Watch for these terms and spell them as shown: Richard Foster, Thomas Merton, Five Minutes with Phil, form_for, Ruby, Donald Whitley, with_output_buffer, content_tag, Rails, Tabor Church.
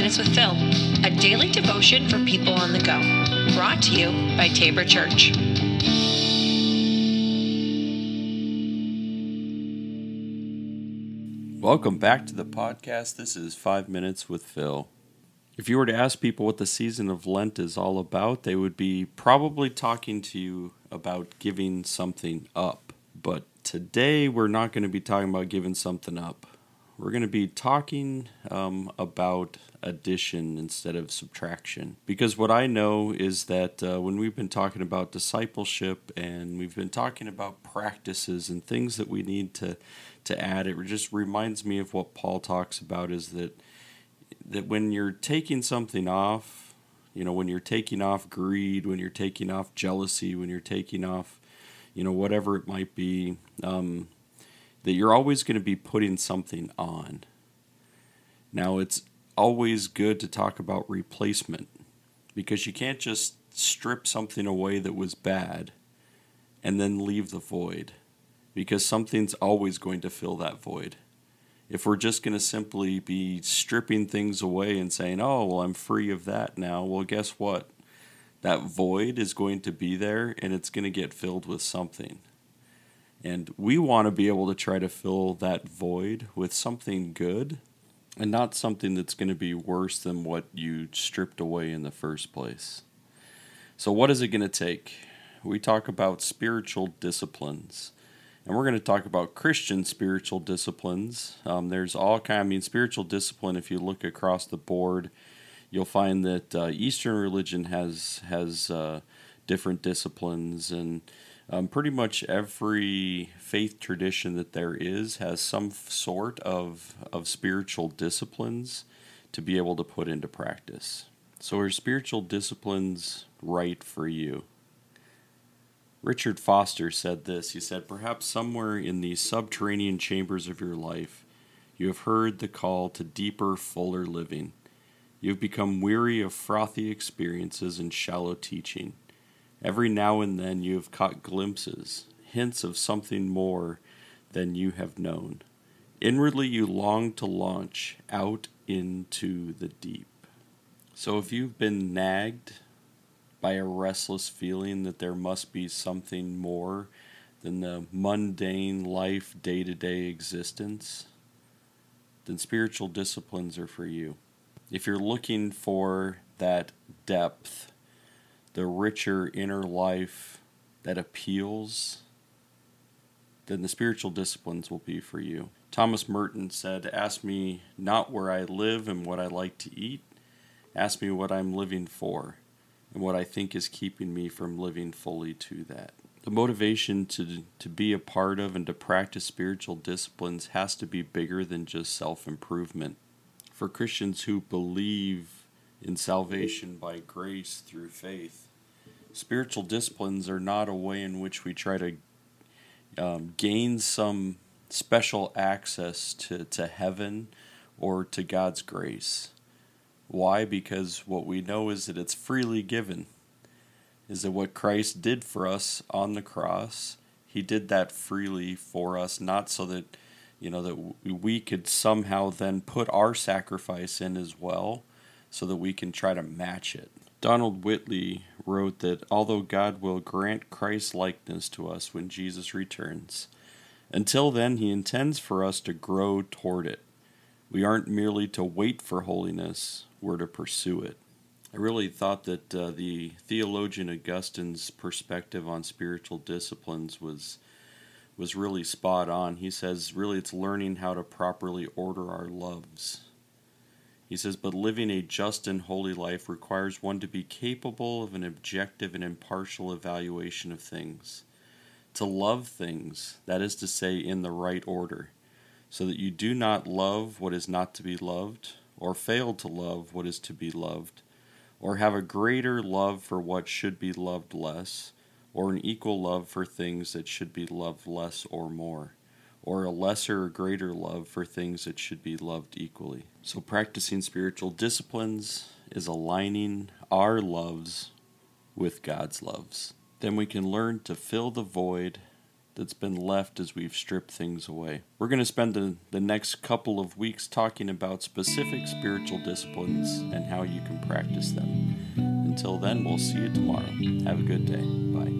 5 Minutes with Phil, a daily devotion for people on the go, brought to you by Tabor Church. Welcome back to the podcast. This is 5 Minutes with Phil. If you were to ask people what the season of Lent is all about, they would be probably talking to you about giving something up. But today we're not going to be talking about giving something up. We're going to be talking about addition instead of subtraction. Because what I know is that when we've been talking about discipleship and we've been talking about practices and things that we need to add, it just reminds me of what Paul talks about, is that when you're taking something off, you know, when you're taking off greed, when you're taking off jealousy, when you're taking off, you know, whatever it might be, that you're always going to be putting something on. Now, it's always good to talk about replacement, because you can't just strip something away that was bad and then leave the void, because something's always going to fill that void. If we're just going to simply be stripping things away and saying, oh, well, I'm free of that now, well, guess what? That void is going to be there, and it's going to get filled with something. And we want to be able to try to fill that void with something good and not something that's going to be worse than what you stripped away in the first place. So what is it going to take? We talk about spiritual disciplines, and we're going to talk about Christian spiritual disciplines. There's all kind. I mean, spiritual discipline, if you look across the board, you'll find that Eastern religion has different disciplines, and pretty much every faith tradition that there is has some sort of spiritual disciplines to be able to put into practice. So are spiritual disciplines right for you? Richard Foster said this. He said, "Perhaps somewhere in the subterranean chambers of your life, you have heard the call to deeper, fuller living. You have become weary of frothy experiences and shallow teaching. Every now and then you have caught glimpses, hints of something more than you have known. Inwardly you long to launch out into the deep." So if you've been nagged by a restless feeling that there must be something more than the mundane life, day-to-day existence, then spiritual disciplines are for you. If you're looking for that depth, the richer inner life that appeals, then the spiritual disciplines will be for you. Thomas Merton said, "Ask me not where I live and what I like to eat. Ask me what I'm living for and what I think is keeping me from living fully to that." The motivation to be a part of and to practice spiritual disciplines has to be bigger than just self-improvement. For Christians who believe in salvation by grace through faith, spiritual disciplines are not a way in which we try to gain some special access to heaven or to God's grace. Why? Because what we know is that it's freely given, is that what Christ did for us on the cross, he did that freely for us, not so that, you know, that we could somehow then put our sacrifice in as well, so that we can try to match it. Donald Whitley wrote that although God will grant Christ likeness to us when Jesus returns, until then he intends for us to grow toward it. We aren't merely to wait for holiness, we're to pursue it. I really thought that the theologian Augustine's perspective on spiritual disciplines was really spot on. He says, really, it's learning how to properly order our loves. He says, but living a just and holy life requires one to be capable of an objective and impartial evaluation of things, to love things, that is to say, in the right order, so that you do not love what is not to be loved, or fail to love what is to be loved, or have a greater love for what should be loved less, or an equal love for things that should be loved less or more, or a lesser or greater love for things that should be loved equally. So practicing spiritual disciplines is aligning our loves with God's loves. Then we can learn to fill the void that's been left as we've stripped things away. We're going to spend the next couple of weeks talking about specific spiritual disciplines and how you can practice them. Until then, we'll see you tomorrow. Have a good day. Bye.